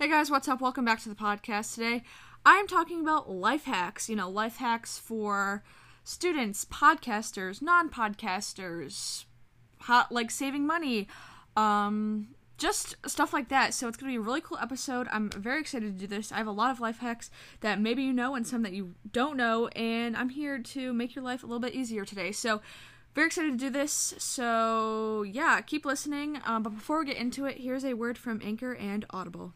Hey guys, what's up? Welcome back to the podcast. Today I'm talking about life hacks, life hacks for students, podcasters, non-podcasters, like saving money, just stuff like that. So it's going to be a really cool episode. I'm very excited to do this. I have a lot of life hacks that maybe you know and some that you don't know, and I'm here to make your life a little bit easier today. So very excited to do this. So yeah, keep listening. But before we get into it, here's a word from Anchor and Audible.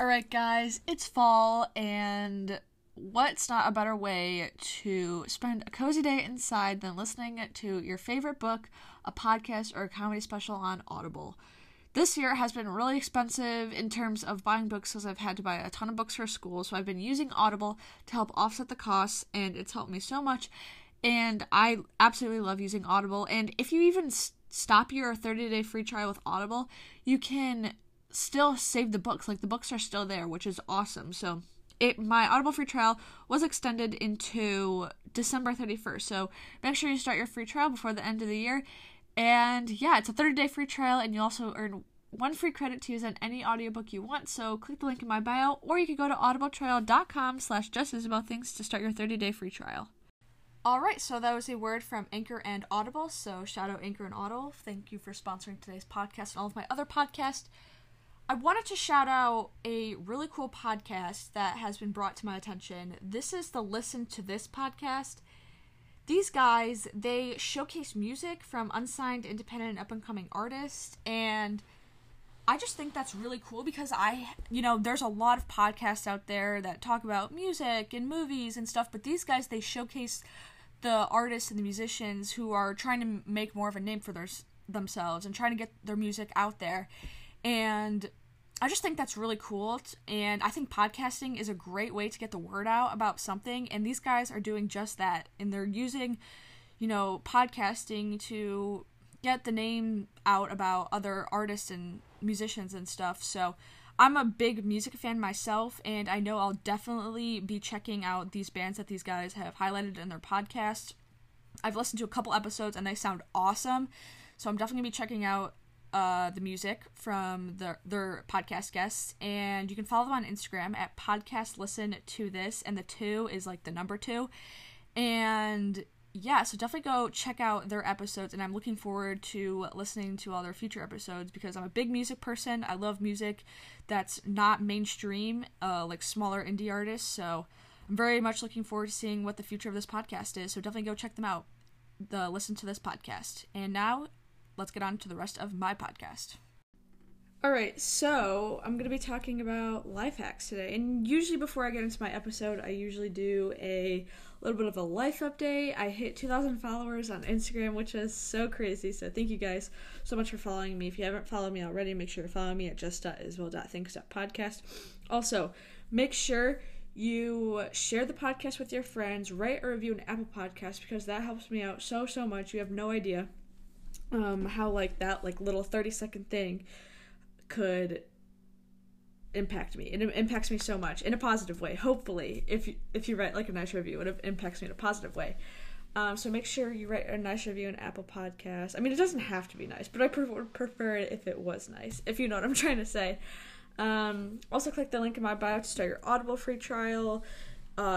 Alright guys, it's fall, and what's not a better way to spend a cozy day inside than listening to your favorite book, a podcast, or a comedy special on Audible. This year has been really expensive in terms of buying books because I've had to buy a ton of books for school, so I've been using Audible to help offset the costs, and it's helped me so much, and I absolutely love using Audible. And if you even stop your 30-day free trial with Audible, you can still save the books. Like, the books are still there, which is awesome. So my Audible free trial was extended into December 31st. So make sure you start your free trial before the end of the year. And yeah, it's a 30-day free trial, and you also earn one free credit to use on any audiobook you want. So click the link in my bio, or you can go to audibletrial.com/justisabouttthings to start your 30-day free trial. Alright, so that was a word from Anchor and Audible, so shout out Anchor and Audible. Thank you for sponsoring today's podcast and all of my other podcasts. I wanted to shout out a really cool podcast that has been brought to my attention. This is the Listen to This podcast. These guys, they showcase music from unsigned, independent, up-and-coming artists, and I just think that's really cool because there's a lot of podcasts out there that talk about music and movies and stuff, but these guys, they showcase the artists and the musicians who are trying to make more of a name for themselves and trying to get their music out there. And I just think that's really cool, and I think podcasting is a great way to get the word out about something, and these guys are doing just that, and they're using, podcasting to get the name out about other artists and musicians and stuff. So I'm a big music fan myself, and I know I'll definitely be checking out these bands that these guys have highlighted in their podcast. I've listened to a couple episodes and they sound awesome, so I'm definitely going to be checking out the music from their podcast guests. And you can follow them on Instagram at podcast listen to this, and the two is like the number 2. And yeah, so definitely go check out their episodes, and I'm looking forward to listening to all their future episodes because I'm a big music person. I love music that's not mainstream, like smaller indie artists, so I'm very much looking forward to seeing what the future of this podcast is, so definitely go check them out, the Listen to This podcast. And now, let's get on to the rest of my podcast. Alright, so I'm going to be talking about life hacks today, and usually before I get into my episode, I usually do a little bit of a life update. I hit 2,000 followers on Instagram, which is so crazy, so thank you guys so much for following me. If you haven't followed me already, make sure to follow me at just.isabel.thinks.podcast. Also, make sure you share the podcast with your friends, write a review on Apple Podcasts, because that helps me out so much. You have no idea how that little 30-second thing could impact me, and it impacts me so much in a positive way. Hopefully, if you write a nice review, it impacts me in a positive way. So make sure you write a nice review on Apple Podcasts. I mean, it doesn't have to be nice, but I would prefer it if it was nice, if you know what I'm trying to say. Also, click the link in my bio to start your Audible free trial.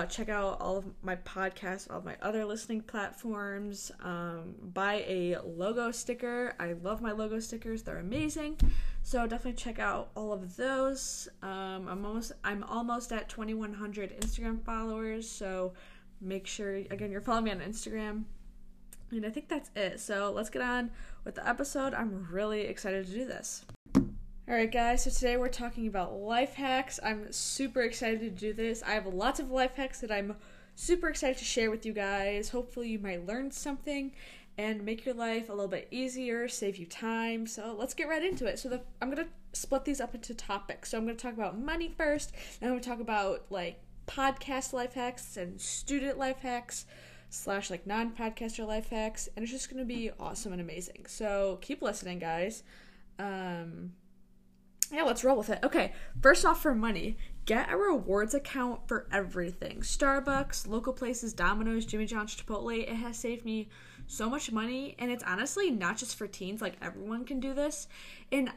Check out all of my podcasts, all of my other listening platforms. Buy a logo sticker. I love my logo stickers. They're amazing. So definitely check out all of those. I'm almost at 2,100 Instagram followers. So make sure, again, you're following me on Instagram. And I think that's it. So let's get on with the episode. I'm really excited to do this. Alright guys, so today we're talking about life hacks. I'm super excited to do this. I have lots of life hacks that I'm super excited to share with you guys. Hopefully you might learn something and make your life a little bit easier, save you time. So let's get right into it. So I'm going to split these up into topics. So I'm going to talk about money first, and I'm going to talk about podcast life hacks and student life hacks / non-podcaster life hacks, and it's just going to be awesome and amazing. So keep listening guys. Yeah, let's roll with it. Okay, first off, for money, get a rewards account for everything. Starbucks, local places, Domino's, Jimmy John's, Chipotle. It has saved me so much money, and it's honestly not just for teens, like everyone can do this. And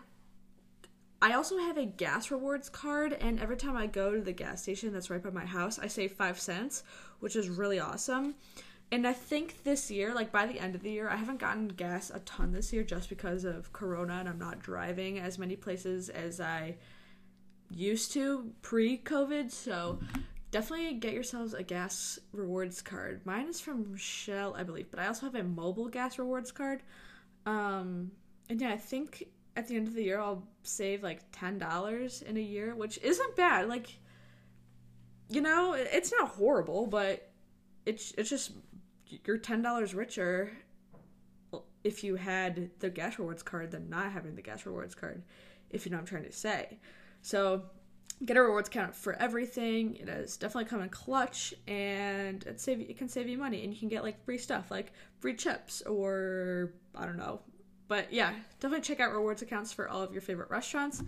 I also have a gas rewards card, and every time I go to the gas station that's right by my house, I save 5 cents, which is really awesome. And I think this year, like by the end of the year, I haven't gotten gas a ton this year just because of Corona, and I'm not driving as many places as I used to pre-COVID. So definitely get yourselves a gas rewards card. Mine is from Shell, I believe, but I also have a mobile gas rewards card. And yeah, I think at the end of the year, I'll save like $10 in a year, which isn't bad. Like, you know, it's not horrible, but it's just you're $10 richer if you had the gas rewards card than not having the gas rewards card, if you know what I'm trying to say. So get a rewards account for everything. It has definitely come in clutch, and it can save you money, and you can get like free stuff, like free chips or I don't know. But yeah, definitely check out rewards accounts for all of your favorite restaurants.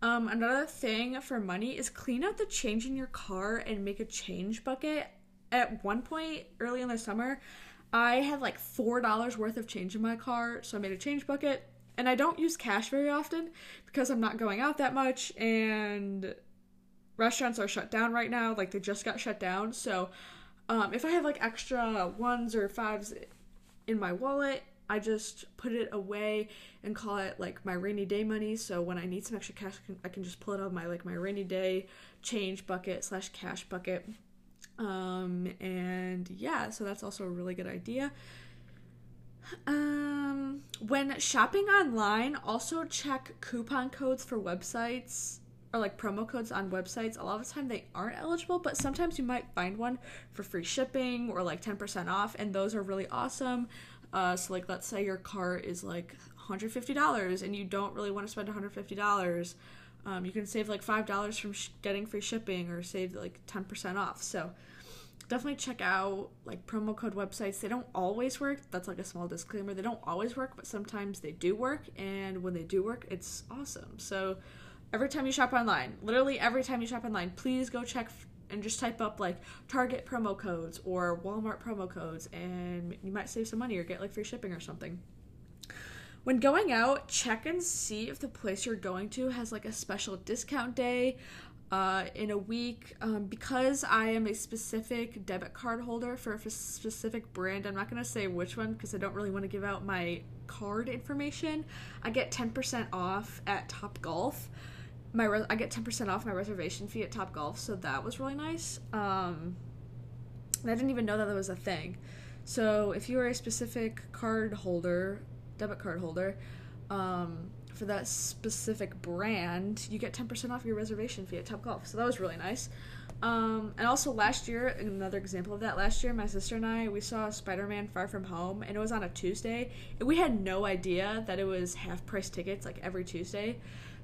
Another thing for money is clean out the change in your car and make a change bucket. At one point early in the summer, I had like $4 worth of change in my car, so I made a change bucket. And I don't use cash very often because I'm not going out that much, and restaurants are shut down right now. Like, they just got shut down. So if I have like extra ones or fives in my wallet, I just put it away and call it like my rainy day money. So when I need some extra cash, I can just pull it out of my like my rainy day change bucket / cash bucket. And yeah, so that's also a really good idea. When shopping online, also check coupon codes for websites, or like promo codes on websites. A lot of the time they aren't eligible, but sometimes you might find one for free shipping or like 10% off, and those are really awesome. So like, let's say your car is like $150 and you don't really want to spend $150. You can save like $5 from getting free shipping, or save like 10% off. So definitely check out like promo code websites. They don't always work. That's like a small disclaimer. They don't always work, but sometimes they do work, and when they do work, it's awesome. So every time you shop online, literally every time you shop online, please go check and just type up like Target promo codes or Walmart promo codes, and you might save some money or get like free shipping or something. When going out, check and see if the place you're going to has like a special discount day in a week. Because I am a specific debit card holder for a specific brand, I'm not going to say which one because I don't really want to give out my card information. I get 10% off at Top Golf. I get 10% off my reservation fee at Top Golf, so that was really nice. I didn't even know that was a thing. So if you are a specific card holder, debit card holder, for that specific brand, you get 10% off your reservation fee at Top Golf. So that was really nice. And also last year, another example of that, last year my sister and I, we saw Spider-Man Far From Home, and it was on a Tuesday, and we had no idea that it was half-price tickets like every Tuesday.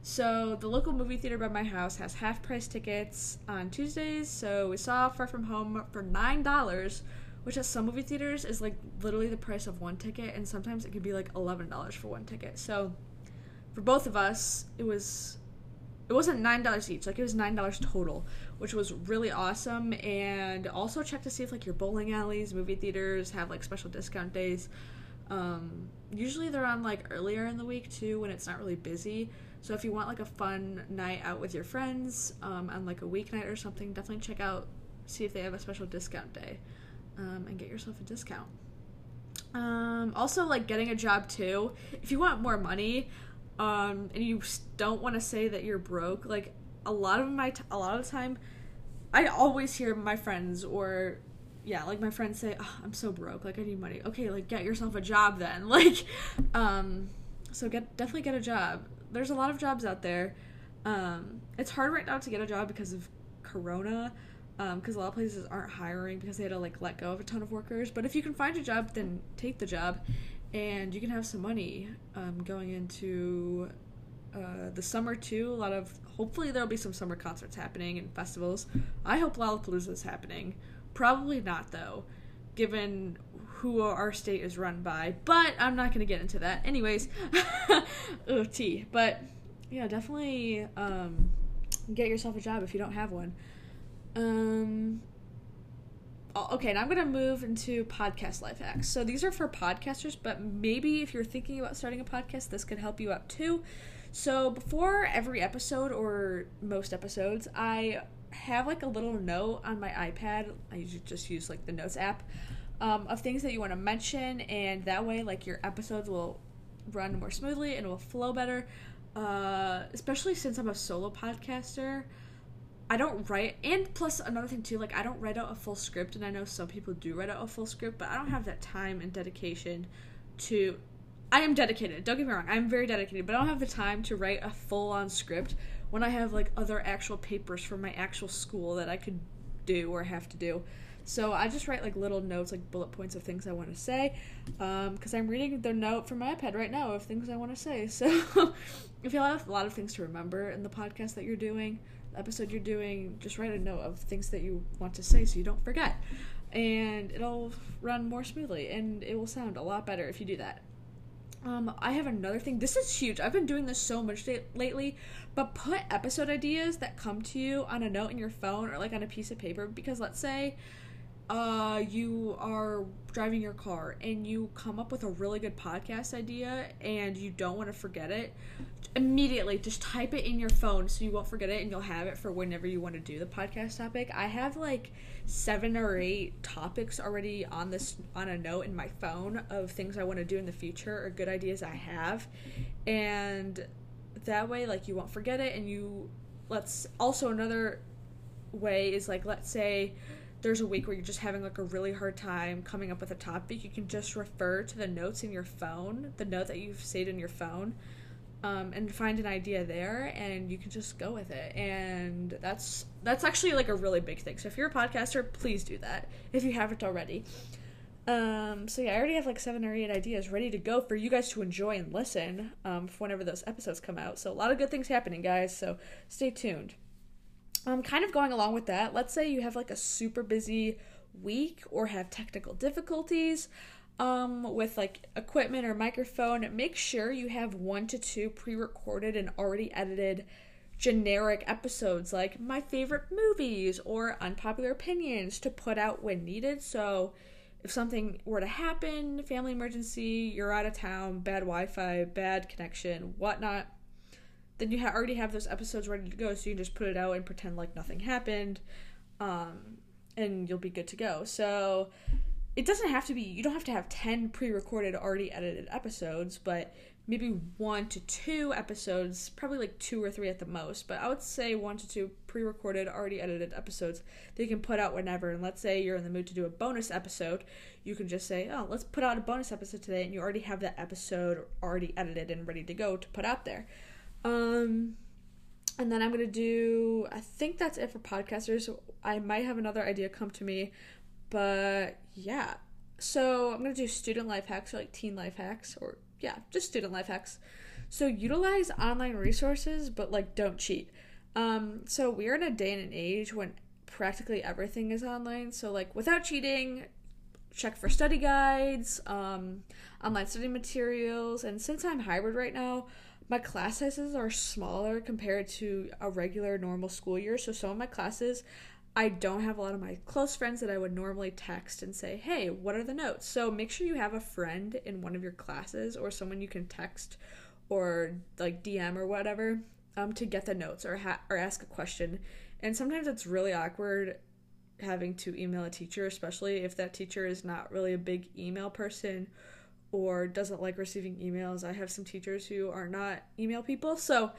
So the local movie theater by my house has half-price tickets on Tuesdays, so we saw Far From Home for $9, which at some movie theaters is like literally the price of one ticket, and sometimes it could be like $11 for one ticket. So for both of us, it wasn't $9 each, like it was $9 total, which was really awesome. And also check to see if like your bowling alleys, movie theaters have like special discount days. Usually they're on like earlier in the week too, when it's not really busy. So if you want like a fun night out with your friends on like a weeknight or something, definitely check out, see if they have a special discount day. And get yourself a discount. Also, like, getting a job too. If you want more money, and you don't want to say that you're broke, like a lot of the time, I always hear my friends my friends say, "Oh, I'm so broke. Like, I need money." Okay, like, get yourself a job then. Like, so definitely get a job. There's a lot of jobs out there. It's hard right now to get a job because of Corona. Because a lot of places aren't hiring because they had to like let go of a ton of workers. But if you can find a job, then take the job, and you can have some money going into the summer too. Hopefully there'll be some summer concerts happening and festivals. I hope Lollapalooza is happening. Probably not though, given who our state is run by. But I'm not gonna get into that. Anyways, OT. But yeah, definitely get yourself a job if you don't have one. Okay, now I'm going to move into podcast life hacks. So these are for podcasters, but maybe if you're thinking about starting a podcast, this could help you out too. So before every episode or most episodes, I have like a little note on my iPad. I usually just use like the notes app of things that you want to mention, and that way like your episodes will run more smoothly and will flow better. Especially since I'm a solo podcaster, I don't write, and plus another thing too, like I don't write out a full script, and I know some people do write out a full script, but I don't have that time and dedication to, I am dedicated, don't get me wrong, I'm very dedicated, but I don't have the time to write a full-on script when I have like other actual papers from my actual school that I could do or have to do. So I just write like little notes, like bullet points of things I want to say, because I'm reading the note from my iPad right now of things I want to say. So if you have a lot of things to remember in the podcast that you're doing, the episode you're doing, just write a note of things that you want to say so you don't forget. And it'll run more smoothly, and it will sound a lot better if you do that. I have another thing. This is huge. I've been doing this so much lately, but put episode ideas that come to you on a note in your phone or like on a piece of paper, because let's say you are driving your car and you come up with a really good podcast idea and you don't want to forget it, immediately just type it in your phone so you won't forget it and you'll have it for whenever you want to do the podcast topic. I have like 7 or 8 topics already on this, on a note in my phone, of things I want to do in the future or good ideas I have, and that way like you won't forget it. And you, let's also, another way is like, let's say there's a week where you're just having like a really hard time coming up with a topic, you can just refer to the notes in your phone, the note that you've saved in your phone, and find an idea there, and you can just go with it. And that's actually like a really big thing. So if you're a podcaster, please do that if you haven't already. So yeah, I already have like 7 or 8 ideas ready to go for you guys to enjoy and listen for whenever those episodes come out. So a lot of good things happening, guys, so stay tuned. Kind of going along with that, let's say you have like a super busy week or have technical difficulties with like equipment or microphone, make sure you have 1 to 2 pre-recorded and already edited generic episodes like my favorite movies or unpopular opinions to put out when needed. So if something were to happen, family emergency, you're out of town, bad Wi-Fi, bad connection, whatnot, then you already have those episodes ready to go, so you can just put it out and pretend like nothing happened, and you'll be good to go. So it doesn't have to be, you don't have to have 10 pre-recorded, already edited episodes, but maybe 1 to 2 episodes, probably like 2 or 3 at the most, but I would say 1 to 2 pre-recorded, already edited episodes that you can put out whenever. And let's say you're in the mood to do a bonus episode, you can just say, oh, let's put out a bonus episode today, and you already have that episode already edited and ready to go to put out there. And then I'm going to do, I think that's it for podcasters. I might have another idea come to me, but yeah. So I'm going to do student life hacks, or like teen life hacks, or yeah, just student life hacks. So utilize online resources, but like don't cheat. So we're in a day and an age when practically everything is online. So like without cheating, check for study guides, online study materials. And since I'm hybrid right now, my class sizes are smaller compared to a regular normal school year, so some of my classes, I don't have a lot of my close friends that I would normally text and say, hey, what are the notes? So make sure you have a friend in one of your classes or someone you can text or like DM or whatever to get the notes or ask a question. And sometimes it's really awkward having to email a teacher, especially if that teacher is not really a big email person or doesn't like receiving emails. I have some teachers who are not email people, so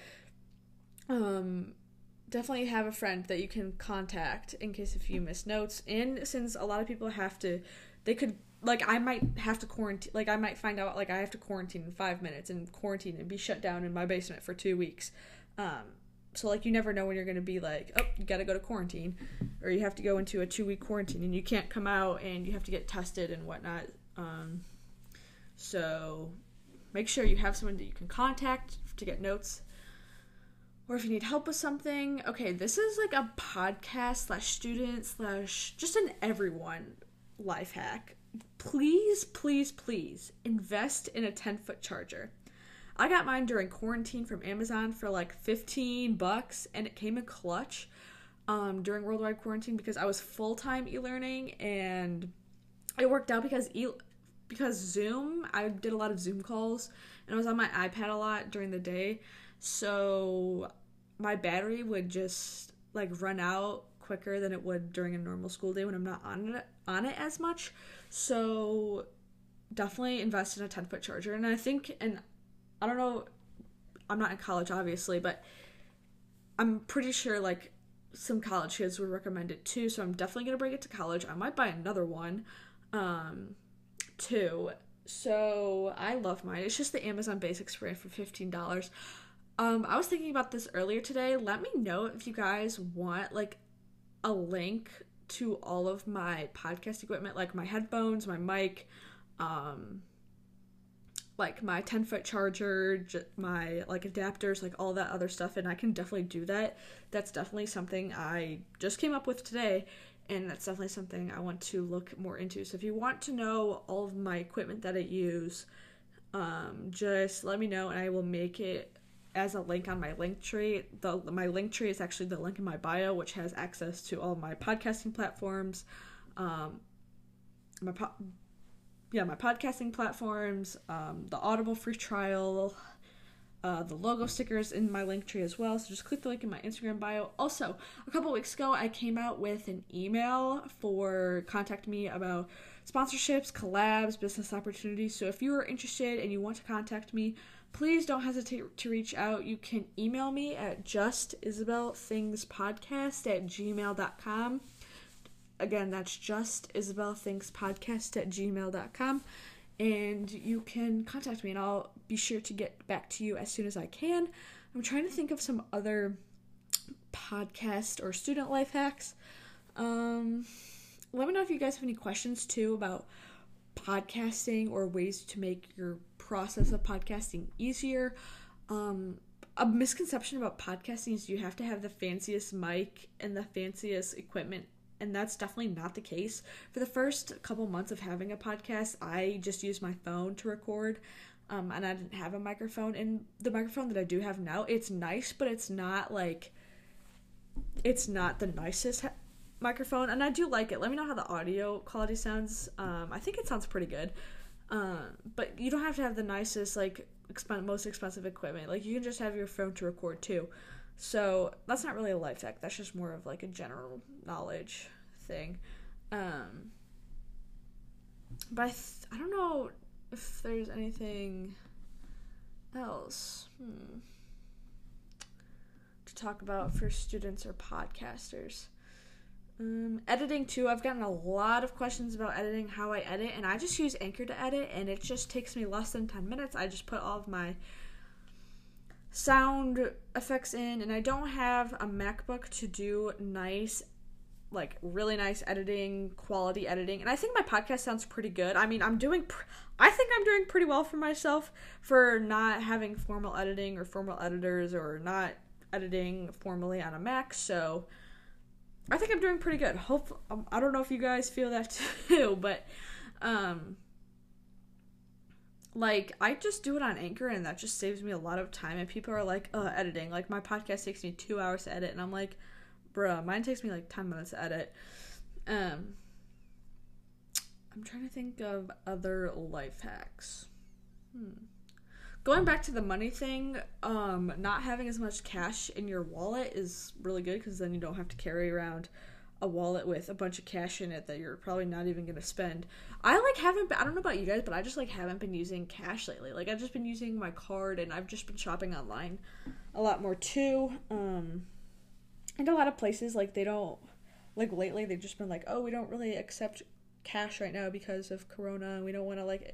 definitely have a friend that you can contact in case if you miss notes. And since a lot of people have to, they could, like I might have to quarantine, like I might find out like I have to quarantine in 5 minutes and quarantine and be shut down in my basement for 2 weeks. So like you never know when you're going to be like, oh, you got to go to quarantine, or you have to go into a 2-week quarantine and you can't come out and you have to get tested and whatnot. So make sure you have someone that you can contact to get notes, or if you need help with something. Okay, this is like a podcast / student / just an everyone life hack. Please, please, please invest in a 10-foot charger. I got mine during quarantine from Amazon for like $15, and it came in clutch. during worldwide quarantine because I was full-time e-learning, and it worked out because Zoom, I did a lot of Zoom calls, and I was on my iPad a lot during the day, so my battery would just, like, run out quicker than it would during a normal school day when I'm not on it as much. So definitely invest in a 10-foot charger. And I think, and I don't know, I'm not in college, obviously, but I'm pretty sure, like, some college kids would recommend it too, so I'm definitely gonna bring it to college. I might buy another one too. So I love mine. It's just the Amazon Basics brand for $15. I was thinking about this earlier today. Let me know if you guys want, like, a link to all of my podcast equipment, like my headphones, my mic, like my 10-foot charger, my, like, adapters, like all that other stuff, and I can definitely do that. That's definitely something I just came up with today, and that's definitely something I want to look more into. So if you want to know all of my equipment that I use, just let me know, and I will make it as a link on my Linktree. My Linktree is actually the link in my bio, which has access to all my podcasting platforms, my podcasting platforms, the Audible free trial, the logo stickers in my Linktree as well. So just click the link in my Instagram bio. Also, a couple weeks ago, I came out with an email for contact me about sponsorships, collabs, business opportunities. So if you are interested and you want to contact me, please don't hesitate to reach out. You can email me at justisabelthingspodcast@gmail.com. Again, that's justisabelthingspodcast@gmail.com. And you can contact me, and I'll be sure to get back to you as soon as I can. I'm trying to think of some other podcast or student life hacks. Let me know if you guys have any questions, too, about podcasting or ways to make your process of podcasting easier. A misconception about podcasting is you have to have the fanciest mic and the fanciest equipment, and that's definitely not the case. For the first couple months of having a podcast, I just used my phone to record, and I didn't have a microphone, and the microphone that I do have now, it's nice, but it's not the nicest microphone, and I do like it. Let me know how the audio quality sounds. I think it sounds pretty good. But you don't have to have the nicest, like, most expensive equipment. Like, you can just have your phone to record, too. So that's not really a life hack. That's just more of, like, a general knowledge thing. But I don't know if there's anything else to talk about for students or podcasters. Editing too. I've gotten a lot of questions about editing, how I edit, and I just use Anchor to edit, and it just takes me less than 10 minutes. I just put all of my sound effects in, and I don't have a MacBook to do nice, like, really nice editing, quality editing, and I think my podcast sounds pretty good. I mean, I think I'm doing pretty well for myself for not having formal editing or formal editors or not editing formally on a Mac, so I think I'm doing pretty good. I don't know if you guys feel that too, but, I just do it on Anchor, and that just saves me a lot of time, and people are like, editing. Like, my podcast takes me 2 hours to edit, and I'm like, bruh, mine takes me, like, 10 minutes to edit. I'm trying to think of other life hacks. Going back to the money thing, not having as much cash in your wallet is really good because then you don't have to carry around a wallet with a bunch of cash in it that you're probably not even going to spend. I don't know about you guys, but I just, haven't been using cash lately. Like, I've just been using my card, and I've just been shopping online a lot more, too. And a lot of places, they don't, lately they've just been like, oh, we don't really accept cash right now because of Corona, and we don't want to,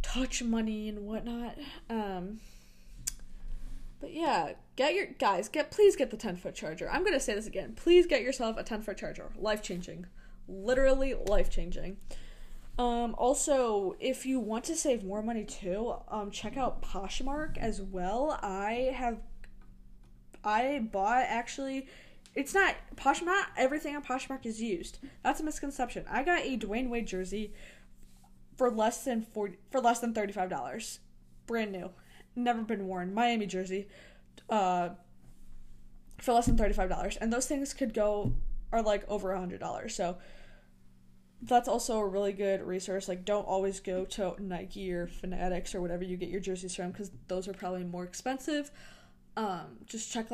touch money and whatnot. But yeah, please get the 10-foot charger. I'm gonna say this again. Please get yourself a 10-foot charger. Life-changing. Literally life-changing. Also, if you want to save more money too, check out Poshmark as well. It's not Poshmark. Not everything on Poshmark is used. That's a misconception. I got a Dwayne Wade jersey for less than $35, brand new, never been worn, Miami jersey, for less than $35, and those things could go are like over $100. So that's also a really good resource. Like, don't always go to Nike or Fanatics or whatever you get your jerseys from, because those are probably more expensive. Just check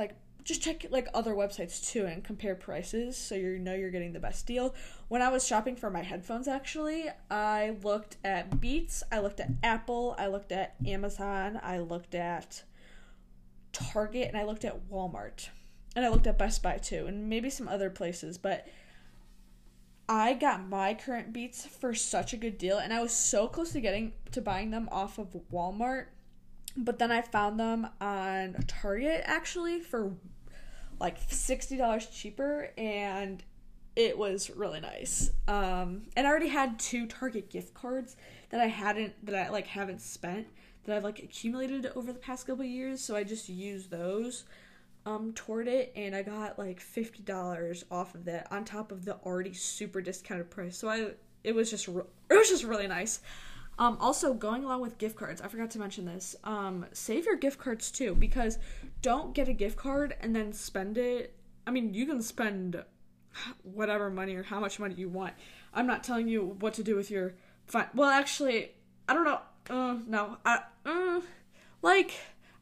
other websites too and compare prices so you know you're getting the best deal. When I was shopping for my headphones, actually, I looked at Beats, I looked at Apple, I looked at Amazon, I looked at Target, and I looked at Walmart. And I looked at Best Buy too, and maybe some other places, but I got my current Beats for such a good deal, and I was so close to buying them off of Walmart, but then I found them on Target actually for like $60 cheaper, and it was really nice. And I already had 2 Target gift cards that I haven't spent that I've like accumulated over the past couple of years, so I just used those toward it, and I got like $50 off of that on top of the already super discounted price. So it was just really nice. Also, going along with gift cards, I forgot to mention this. Save your gift cards too, because don't get a gift card and then spend it. I mean, you can spend whatever money or how much money you want. I'm not telling you what to do with your well, actually, I don't know. I'm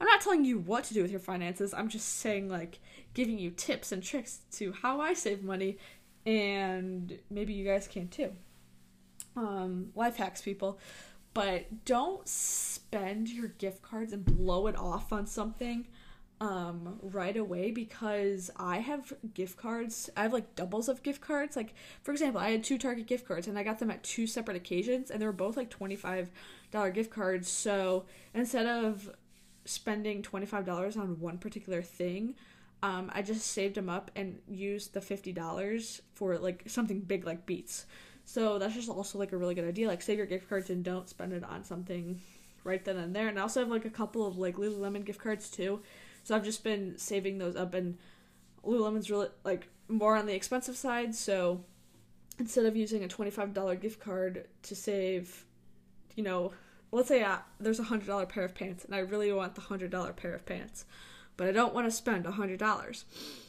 not telling you what to do with your finances. I'm just saying, like, giving you tips and tricks to how I save money, and maybe you guys can too. Life hacks, people. But don't spend your gift cards and blow it off on something right away, because I have gift cards. I have like doubles of gift cards. Like, for example, I had 2 Target gift cards, and I got them at 2 separate occasions, and they were both like $25 gift cards. So instead of spending $25 on one particular thing, I just saved them up and used the $50 for like something big like Beats. So that's just also like a really good idea. Like, save your gift cards and don't spend it on something right then and there. And I also have like a couple of like Lululemon gift cards too, so I've just been saving those up. And Lululemon's really like more on the expensive side, so instead of using a $25 gift card to save, you know, let's say there's a $100 pair of pants, and I really want the $100 pair of pants, but I don't want to spend $100.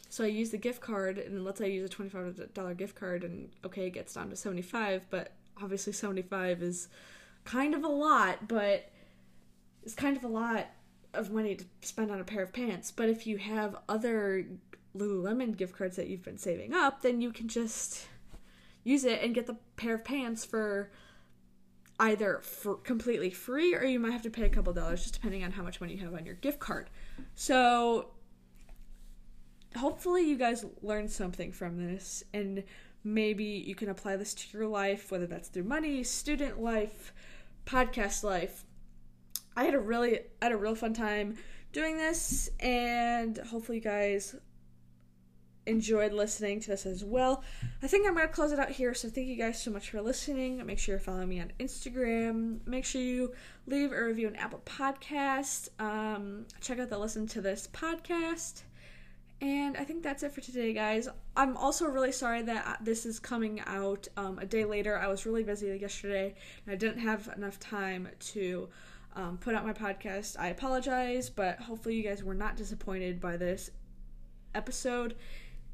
So I use the gift card, and let's say I use a $25 gift card, and okay, it gets down to $75, but obviously $75 is kind of a lot, but it's kind of a lot of money to spend on a pair of pants. But if you have other Lululemon gift cards that you've been saving up, then you can just use it and get the pair of pants for either for completely free, or you might have to pay a couple dollars, just depending on how much money you have on your gift card. So hopefully you guys learned something from this, and maybe you can apply this to your life, whether that's through money, student life, podcast life. I had a real fun time doing this, and hopefully you guys enjoyed listening to this as well. I think I'm going to close it out here, so thank you guys so much for listening. Make sure you're following me on Instagram. Make sure you leave a review on Apple Podcast. Check out the Listen to This podcast. And I think that's it for today, guys. I'm also really sorry that this is coming out a day later. I was really busy yesterday, and I didn't have enough time to put out my podcast. I apologize, but hopefully you guys were not disappointed by this episode.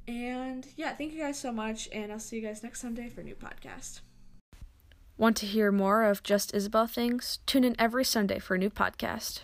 And yeah, thank you guys so much, and I'll see you guys next Sunday for a new podcast. Want to hear more of Just Isabel things? Tune in every Sunday for a new podcast.